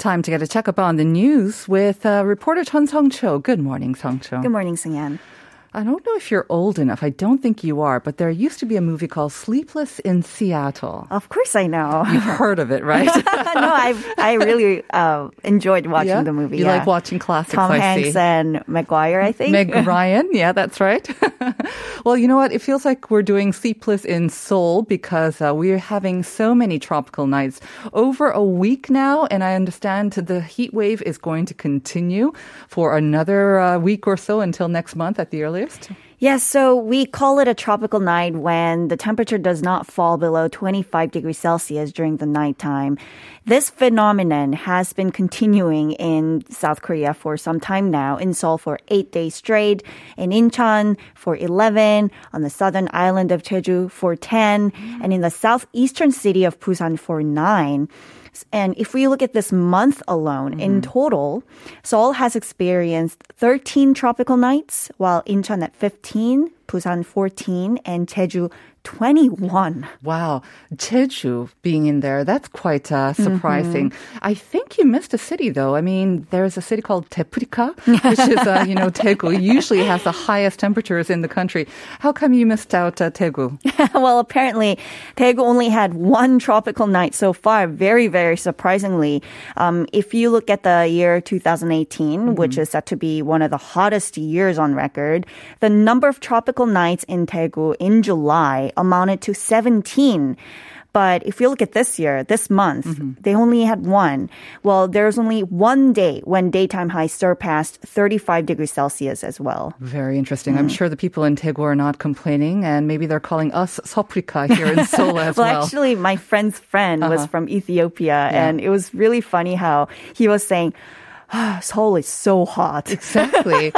Time to get a checkup on the news with reporter Chun Song Cho. Good morning, Song Cho. Good morning, Sing Yan. I don't know if you're old enough. I don't think you are, but there used to be a movie called Sleepless in Seattle. Of course I know. You've heard of it, right? No, I really enjoyed watching the movie. You like watching classics, Tom Hanks and Meg Ryan, I think. Meg Ryan, yeah, that's right. Well, you know what? It feels like we're doing Sleepless in Seoul because we're having so many tropical nights. Over a week now, and I understand the heat wave is going to continue for another week or so until next month at the earliest. Yes, so we call it a tropical night when the temperature does not fall below 25 degrees Celsius during the nighttime. This phenomenon has been continuing in South Korea for some time now, in Seoul for 8 days straight, in Incheon for 11, on the southern island of Jeju for 10, and in the southeastern city of Busan for 9. And if we look at this month alone, in total, Seoul has experienced 13 tropical nights, while Incheon at 15, Busan 14, and Jeju 21. Wow. Jeju being in there, that's quite surprising. I think you missed a city, though. I mean, there's a city called Daepurica, which is, Daegu. Usually has the highest temperatures in the country. How come you missed out Daegu? Well, apparently, Daegu only had one tropical night so far, very, very surprisingly. If you look at the year 2018, which is said to be one of the hottest years on record, the number of tropical nights in Daegu in July amounted to 17. But if you look at this year, this month, they only had one. Well, there's only one day when daytime highs surpassed 35 degrees Celsius as well. Very interesting. I'm sure the people in Daegu are not complaining, and maybe they're calling us Seoprika here in Seoul as well. Well, actually, my friend's friend was from Ethiopia, and it was really funny how he was saying, Seoul is so hot. Exactly.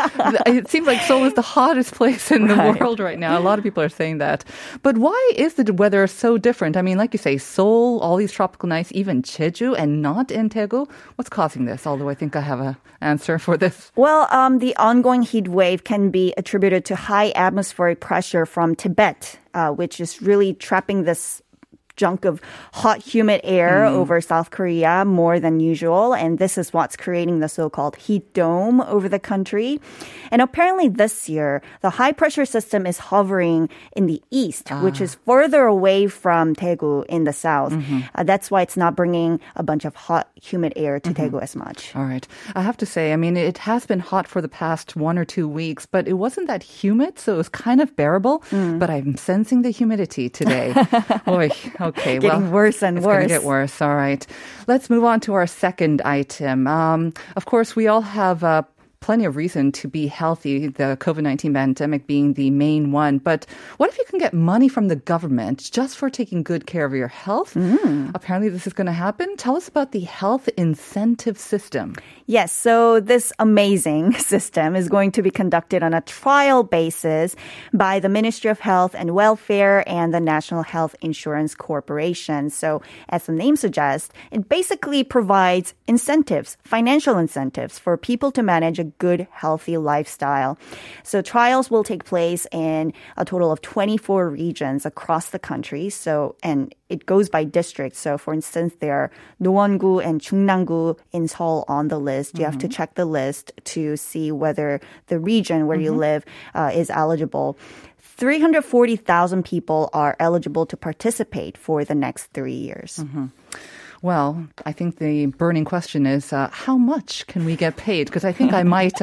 It seems like Seoul is the hottest place in the world right now. A lot of people are saying that. But why is the weather so different? I mean, like you say, Seoul, all these tropical nights, even Jeju and not in Daegu. What's causing this? Although I think I have an answer for this. Well, the ongoing heat wave can be attributed to high atmospheric pressure from Tibet, which is really trapping this junk of hot, humid air over South Korea more than usual. And this is what's creating the so-called heat dome over the country. And apparently this year, the high-pressure system is hovering in the east, which is further away from Daegu in the south. That's why it's not bringing a bunch of hot, humid air to Daegu as much. All right. I have to say, I mean, it has been hot for the past 1 or 2 weeks, but it wasn't that humid, so it was kind of bearable. But I'm sensing the humidity today. Oy. Okay, getting worse and worse. It's going to get worse. All right. Let's move on to our second item. Of course, we all have plenty of reason to be healthy, the COVID-19 pandemic being the main one. But what if you can get money from the government just for taking good care of your health? Apparently this is going to happen. Tell us about the health incentive system. Yes, so this amazing system is going to be conducted on a trial basis by the Ministry of Health and Welfare and the National Health Insurance Corporation. So as the name suggests, it basically provides incentives, financial incentives for people to manage a good, healthy lifestyle. So trials will take place in a total of 24 regions across the country. So, and it goes by district. So, for instance, there are Nowon-gu and Jungnang-gu in Seoul on the list. You have to check the list to see whether the region where you live is eligible. 340,000 people are eligible to participate for the next 3 years. Well, I think the burning question is, how much can we get paid? Because I think I might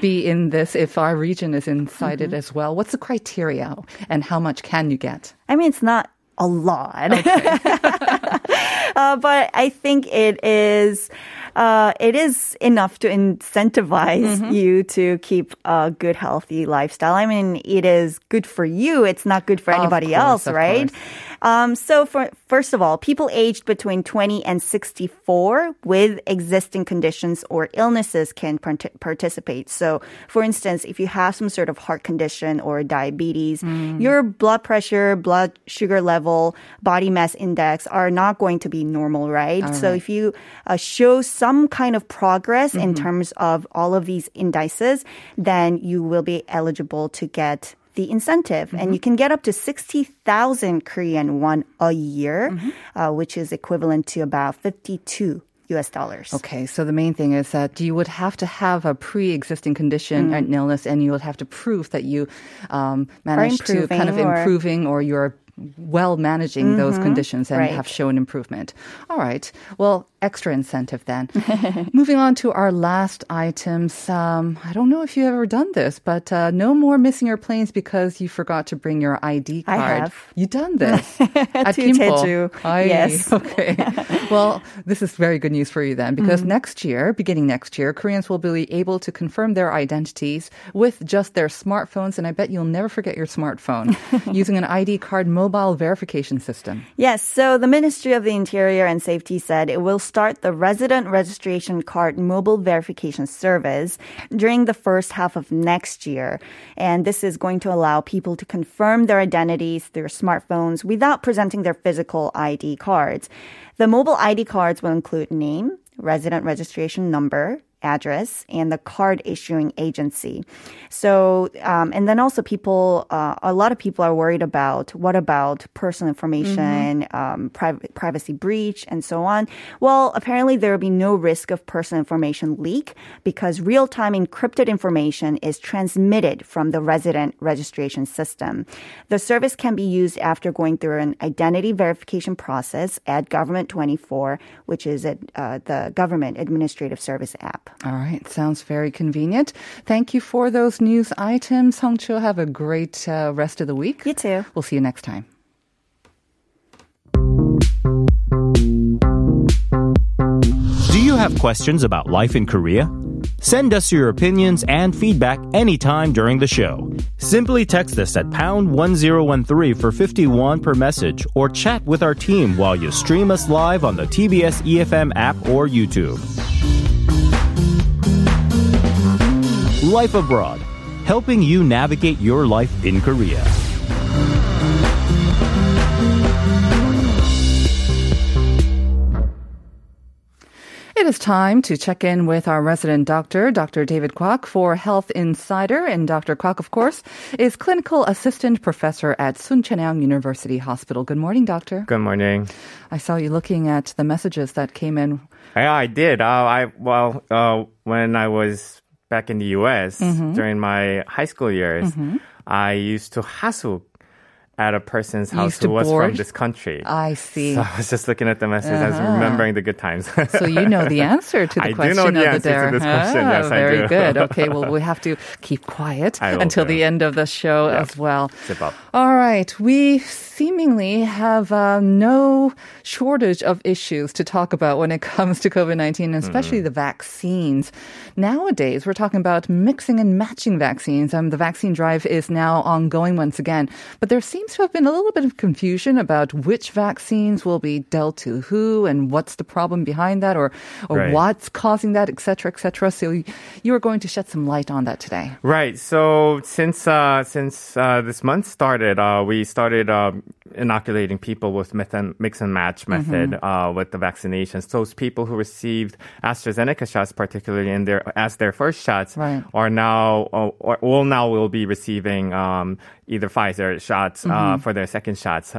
be in this if our region is inside it as well. What's the criteria and how much can you get? I mean, it's not a lot. Okay. But I think it is it is enough to incentivize you to keep a good, healthy lifestyle. I mean, it is good for you. It's not good for anybody else, right? So first of all, people aged between 20 and 64 with existing conditions or illnesses can participate. So for instance, if you have some sort of heart condition or diabetes, your blood pressure, blood sugar level, body mass index are not going to be normal, right? All so if you show some kind of progress in terms of all of these indices, then you will be eligible to get the incentive. And you can get up to 60,000 Korean won a year, which is equivalent to about $52. Okay, so the main thing is that you would have to have a pre-existing condition and illness, and you would have to prove that you managed to kind of improving or you're well managing those conditions and have shown improvement. All right. Well, extra incentive then. Moving on to our last items. I don't know if you've ever done this, but no more missing your planes because you forgot to bring your ID card. I have. You've done this. At Gimpo. Yes. Okay. Well, this is very good news for you then, because next year, beginning next year, Koreans will be able to confirm their identities with just their smartphones, and I bet you'll never forget your smartphone using an ID card mobile verification system. Yes, so the Ministry of the Interior and Safety said it will start the resident registration card mobile verification service during the first half of next year. And this is going to allow people to confirm their identities, their smartphones, without presenting their physical ID cards. The mobile ID cards will include name, resident registration number, address, and the card issuing agency. So, and then also people, a lot of people are worried about what about personal information, privacy breach, and so on. Well, apparently there will be no risk of personal information leak because real-time encrypted information is transmitted from the resident registration system. The service can be used after going through an identity verification process at Government 24, which is at the Government Administrative Service app. All right. Sounds very convenient. Thank you for those news items. Song Cho, have a great rest of the week. You too. We'll see you next time. Do you have questions about life in Korea? Send us your opinions and feedback anytime during the show. Simply text us at #1013 for 51 per message or chat with our team while you stream us live on the TBS EFM app or YouTube. Life Abroad, helping you navigate your life in Korea. It is time to check in with our resident doctor, Dr. David Kwok, for Health Insider. And Dr. Kwok, of course, is clinical assistant professor at Soonchunhyang University Hospital. Good morning, doctor. Good morning. I saw you looking at the messages that came in. Yeah, I did. When I was back in the U.S. during my high school years, I used to hassle at a person's house who was from this country. I see. So I was just looking at the message. I was remembering the good times. So you know the answer to the question. I do know the answer to this question. Yes, I do. Very good. Okay, well, we have to keep quiet until the end of the show as well. Zip up. All right. We seemingly have no shortage of issues to talk about when it comes to COVID-19, and especially the vaccines. Nowadays, we're talking about mixing and matching vaccines. The vaccine drive is now ongoing once again, but there seems to have been a little bit of confusion about which vaccines will be dealt to who and what's the problem behind that or what's causing that, et cetera, et cetera. So you are going to shed some light on that today. Right. So since this month started, we started inoculating people with mix and match method with the vaccinations. Those people who received AstraZeneca shots, particularly as their first shots, are now will be receiving either Pfizer shots for their second shots.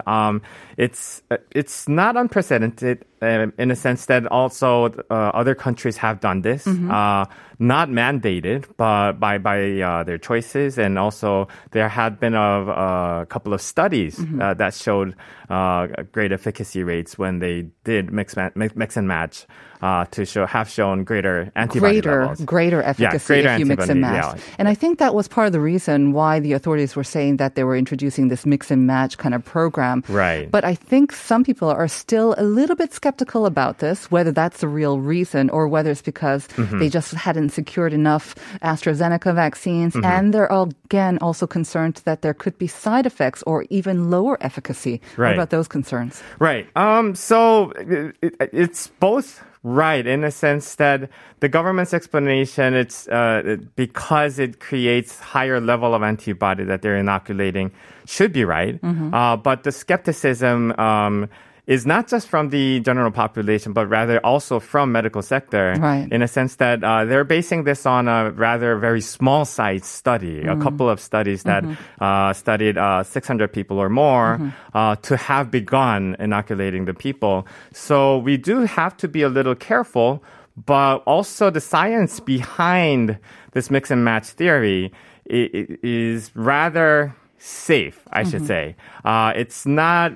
It's not unprecedented in a sense that also other countries have done this, not mandated, but by their choices. And also there had been a couple of studies that showed great efficacy rates when they did mix and match to have shown greater antibody levels. Greater efficacy if you mix and match. Yeah. And I think that was part of the reason why the authorities were saying that they were introducing this mix and match kind of program. Right. But I think some people are still a little bit skeptical skeptical about this, whether that's the real reason or whether it's because they just hadn't secured enough AstraZeneca vaccines. And they're all, again, also concerned that there could be side effects or even lower efficacy. Right. What about those concerns? Right. So it's both. Right, in a sense that the government's explanation, it's because it creates higher level of antibody that they're inoculating, should be right. But the skepticism is not just from the general population, but rather also from medical sector. Right. In a sense that they're basing this on a rather very small-sized study, a couple of studies that studied 600 people or more to have begun inoculating the people. So we do have to be a little careful, but also the science behind this mix and match theory is rather safe, I should say. It's not...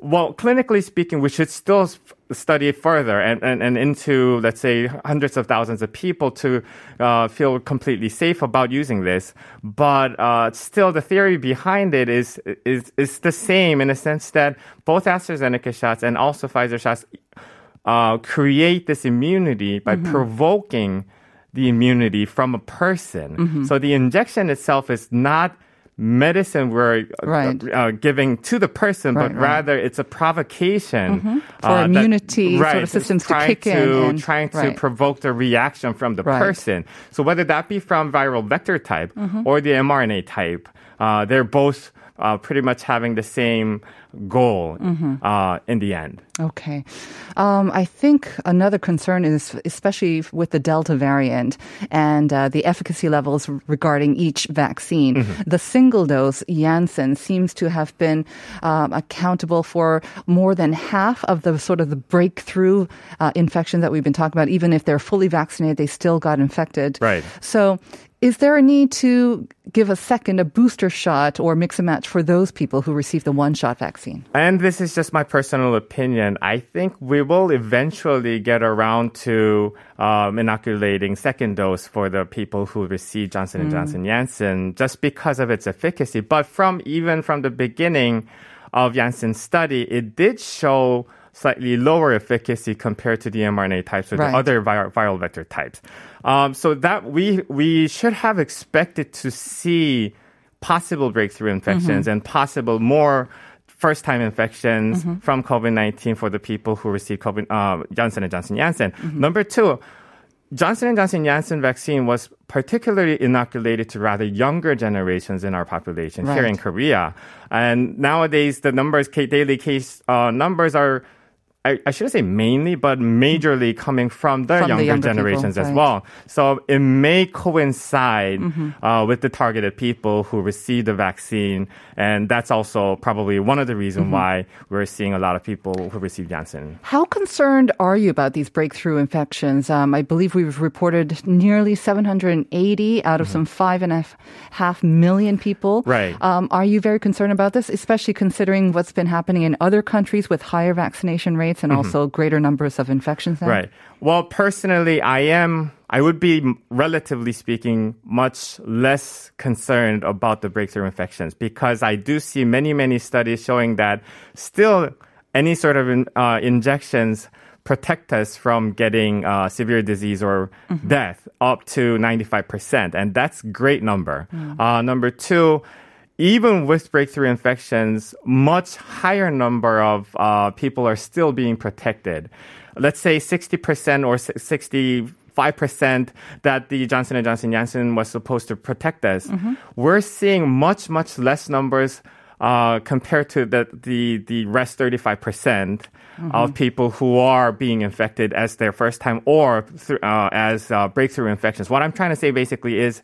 Well, clinically speaking, we should still study it further and into, let's say, hundreds of thousands of people to feel completely safe about using this. But still, the theory behind it is the same in a sense that both AstraZeneca shots and also Pfizer shots create this immunity by provoking the immunity from a person. So the injection itself is not medicine we're giving to the person, but rather it's a provocation for immunity that, sort of systems to kick in. Trying to provoke the reaction from the person. So whether that be from viral vector type or the mRNA type, they're both pretty much having the same goal in the end. Okay. I think another concern is, especially with the Delta variant and the efficacy levels regarding each vaccine, the single dose Janssen seems to have been accountable for more than half of the sort of the breakthrough infection that we've been talking about. Even if they're fully vaccinated, they still got infected. Right. So is there a need to give a booster shot or mix and match for those people who receive the one-shot vaccine? And this is just my personal opinion. I think we will eventually get around to inoculating second dose for the people who receive Johnson & Johnson Janssen just because of its efficacy. But from the beginning of Janssen's study, it did show slightly lower efficacy compared to the mRNA types or the other viral vector types. So that we should have expected to see possible breakthrough infections and possible more first-time infections from COVID-19 for the people who receive Johnson & Johnson Janssen. Number two, Johnson & Johnson Janssen vaccine was particularly inoculated to rather younger generations in our population here in Korea. And nowadays, the daily case numbers are, I shouldn't say mainly, but majorly coming from the younger generations people, as well. So it may coincide with the targeted people who receive the vaccine. And that's also probably one of the reasons why we're seeing a lot of people who receive Janssen. How concerned are you about these breakthrough infections? I believe we've reported nearly 780 out of some 5.5 million people. Right. Are you very concerned about this, especially considering what's been happening in other countries with higher vaccination rates and also greater numbers of infections then? Right. Well, personally, I would be, relatively speaking, much less concerned about the breakthrough infections because I do see many, many studies showing that still any sort of injections protect us from getting severe disease or death up to 95%. And that's a great number. Number two, even with breakthrough infections, much higher number of people are still being protected. Let's say 60% or 65% that the Johnson & Johnson Janssen was supposed to protect us. We're seeing much, much less numbers compared to the rest 35% of people who are being infected as their first time or as breakthrough infections. What I'm trying to say basically is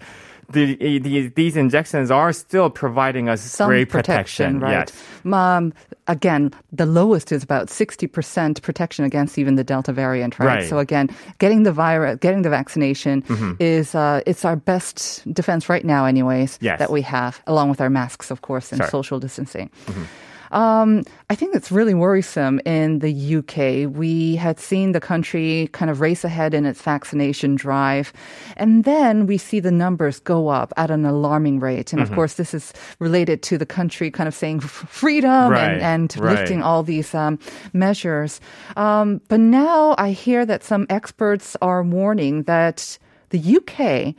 these injections are still providing us some great protection. Right. Yes. Again, the lowest is about 60% protection against even the Delta variant. Right. So again, getting the vaccination is it's our best defense right now, anyways. Yes. That we have, along with our masks, of course, and social distancing. I think it's really worrisome in the UK. We had seen the country kind of race ahead in its vaccination drive, and then we see the numbers go up at an alarming rate. And of course, this is related to the country kind of saying freedom and lifting all these measures. But now I hear that some experts are warning that the UK,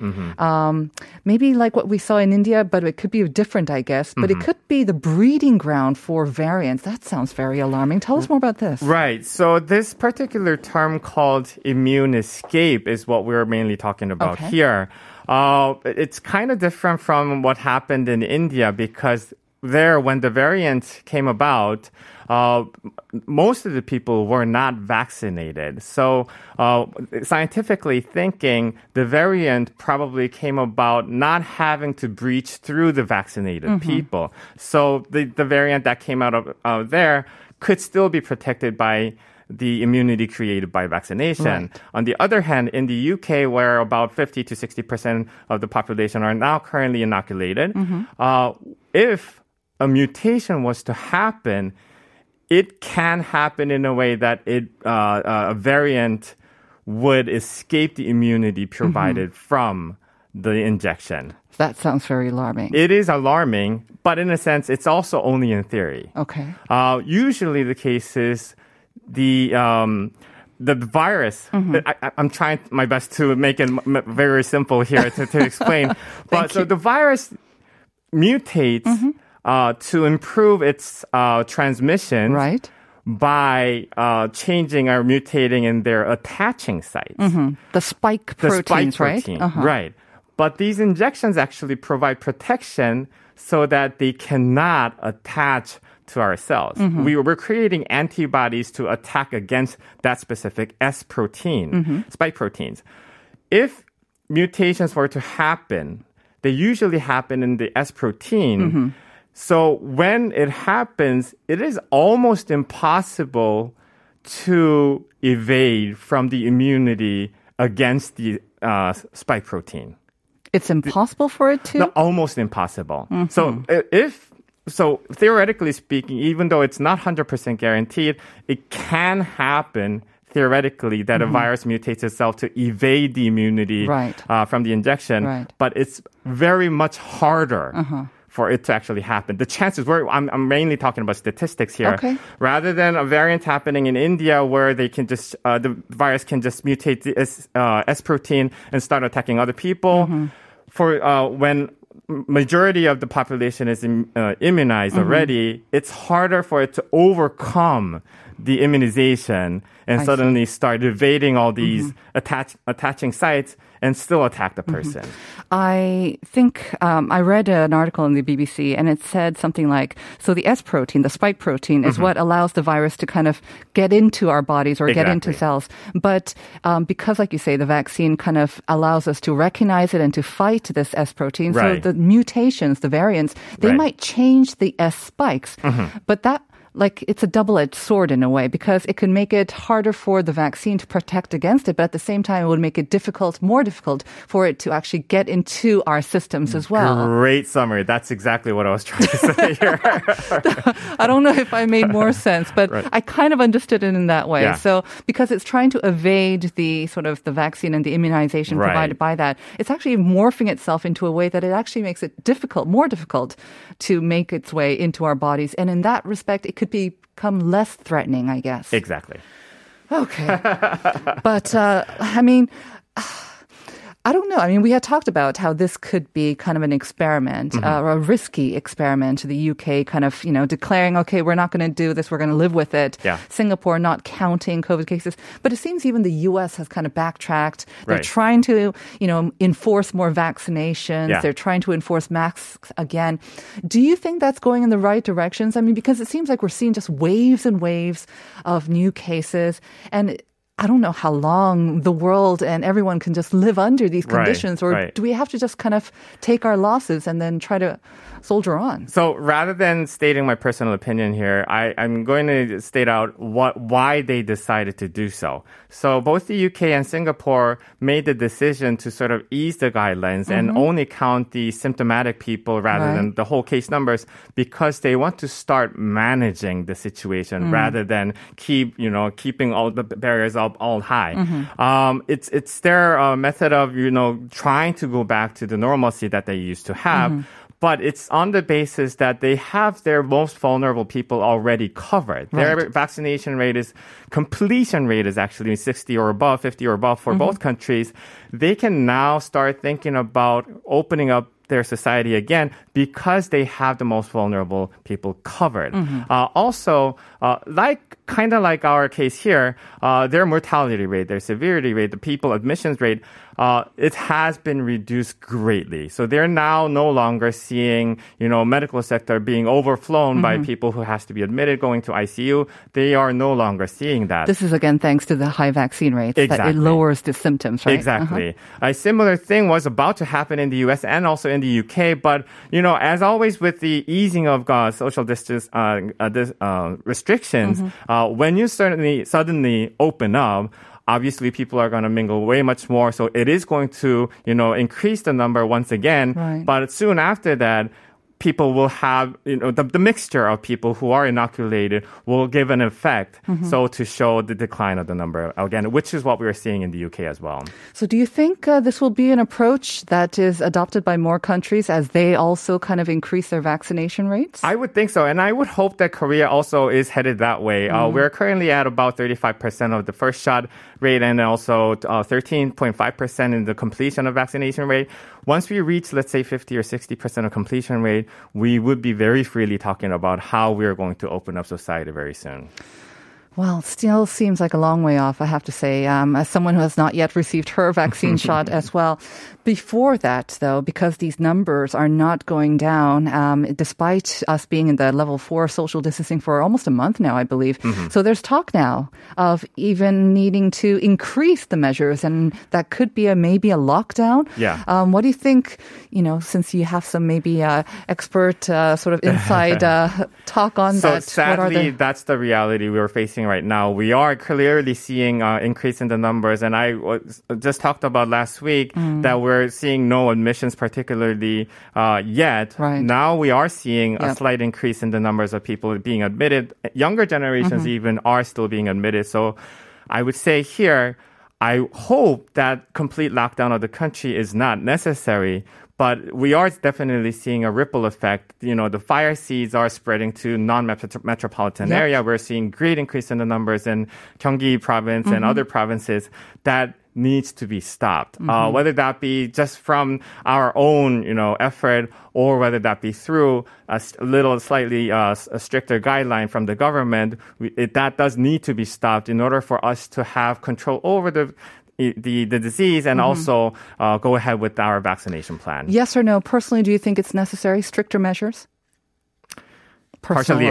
maybe like what we saw in India, but it could be different, I guess, but it could be the breeding ground for variants. That sounds very alarming. Tell us more about this. Right. So this particular term called immune escape is what we're mainly talking about here. It's kind of different from what happened in India because there, when the variant came about, most of the people were not vaccinated. So scientifically thinking, the variant probably came about not having to breach through the vaccinated people. So the variant that came out of there could still be protected by the immunity created by vaccination. Right. On the other hand, in the UK, where about 50 to 60% of the population are now currently inoculated, if a mutation was to happen, it can happen in a way that a variant would escape the immunity provided from the injection. That sounds very alarming. It is alarming, but in a sense, it's also only in theory. Okay. Usually the case is the virus, I'm trying my best to make it very simple here to explain. But so the virus mutates to improve its transmission by changing or mutating in their attaching sites. The spike proteins, right? Right. But these injections actually provide protection so that they cannot attach to our cells. We're creating antibodies to attack against that specific S protein, spike proteins. If mutations were to happen, they usually happen in the S protein. So when it happens, it is almost impossible to evade from the immunity against the spike protein. It's impossible for it to? No, almost impossible. So theoretically speaking, even though it's not 100% guaranteed, it can happen theoretically that a virus mutates itself to evade the immunity from the injection. But it's very much harder for it to actually happen. The chances were, I'm mainly talking about statistics here. Rather than a variant happening in India where they can just, the virus can just mutate the S protein and start attacking other people, for when majority of the population is immunized already, it's harder for it to overcome the immunization and suddenly start evading all these attaching sites and still attack the person. I think I read an article in the BBC and it said something like, so the S protein, the spike protein, is what allows the virus to kind of get into our bodies or get into cells. But because, like you say, the vaccine kind of allows us to recognize it and to fight this S protein. So the mutations, the variants, they might change the S spikes. But that, like, it's a double-edged sword in a way because it could make it harder for the vaccine to protect against it, but at the same time, it would make it difficult, more difficult for it to actually get into our systems as well. Great summary. That's exactly what I was trying to say here. I don't know if I made more sense, but I kind of understood it in that way. So because it's trying to evade the sort of the vaccine and the immunization provided by that, it's actually morphing itself into a way that it actually makes it difficult, more difficult to make its way into our bodies. And in that respect, it could become less threatening, I guess. Exactly. Okay. But, I mean, I don't know. I mean, we had talked about how this could be kind of an experiment, or a risky experiment. The UK kind of, you know, declaring, okay, we're not going to do this. We're going to live with it. Yeah. Singapore not counting COVID cases. But it seems even the US has kind of backtracked. They're trying to, you know, enforce more vaccinations. They're trying to enforce masks again. Do you think that's going in the right directions? I mean, because it seems like we're seeing just waves and waves of new cases. And I don't know how long the world and everyone can just live under these conditions, do we have to just kind of take our losses and then try to soldier on. So rather than stating my personal opinion here, I'm going to state out why they decided to do so. So both the UK and Singapore made the decision to sort of ease the guidelines and only count the symptomatic people rather than the whole case numbers, because they want to start managing the situation rather than keeping all the barriers up all high. Mm-hmm. It's their method of trying to go back to the normalcy that they used to have. Mm-hmm. But it's on the basis that they have their most vulnerable people already covered. Their vaccination rate is, completion rate is actually 60 or above, 50 or above for both countries. They can now start thinking about opening up their society again because they have the most vulnerable people covered. Also, like our case here, their mortality rate, their severity rate, the people admissions rate, it has been reduced greatly. So they're now no longer seeing, medical sector being overflown by people who has to be admitted going to ICU. They are no longer seeing that. This is again thanks to the high vaccine rates that it lowers the symptoms, right? Exactly. A similar thing was about to happen in the US and also in the UK, but as always with the easing of social distance restrictions, when you suddenly open up, obviously people are going to mingle way much more. So it is going to, increase the number once again. Right. But soon after that, people will have, the mixture of people who are inoculated will give an effect. So to show the decline of the number again, which is what we're seeing in the UK as well. So do you think this will be an approach that is adopted by more countries as they also kind of increase their vaccination rates? I would think so. And I would hope that Korea also is headed that way. We're currently at about 35% of the first shot rate and also 13.5% in the completion of vaccination rate. Once we reach, let's say, 50 or 60% of completion rate, we would be very freely talking about how we are going to open up society very soon. Well, still seems like a long way off, I have to say, as someone who has not yet received her vaccine shot as well. Before that, though, because these numbers are not going down, despite us being in the level 4 social distancing for almost a month now, I believe. So there's talk now of even needing to increase the measures, and that could be maybe a lockdown. Yeah. What do you think, since you have some maybe expert sort of inside talk on that? So sadly, that's the reality we were facing right now. We are clearly seeing an increase in the numbers, and I just talked about last week that we're seeing no admissions particularly yet. Right. Now we are seeing a slight increase in the numbers of people being admitted. Younger generations even are still being admitted. So I would say here, I hope that complete lockdown of the country is not necessary. But we are definitely seeing a ripple effect. The fire seeds are spreading to non-metropolitan area. We're seeing great increase in the numbers in Gyeonggi province and other provinces that needs to be stopped. Whether that be just from our own, effort, or whether that be through a stricter guideline from the government, that does need to be stopped in order for us to have control over the disease and also go ahead with our vaccination plan. Yes or no? Personally, do you think it's necessary? Stricter measures? Partially,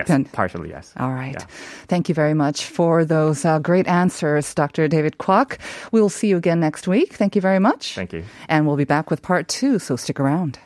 yes. All right. Yeah. Thank you very much for those great answers, Dr. David Kwok. We'll see you again next week. Thank you very much. Thank you. And we'll be back with part 2, so stick around.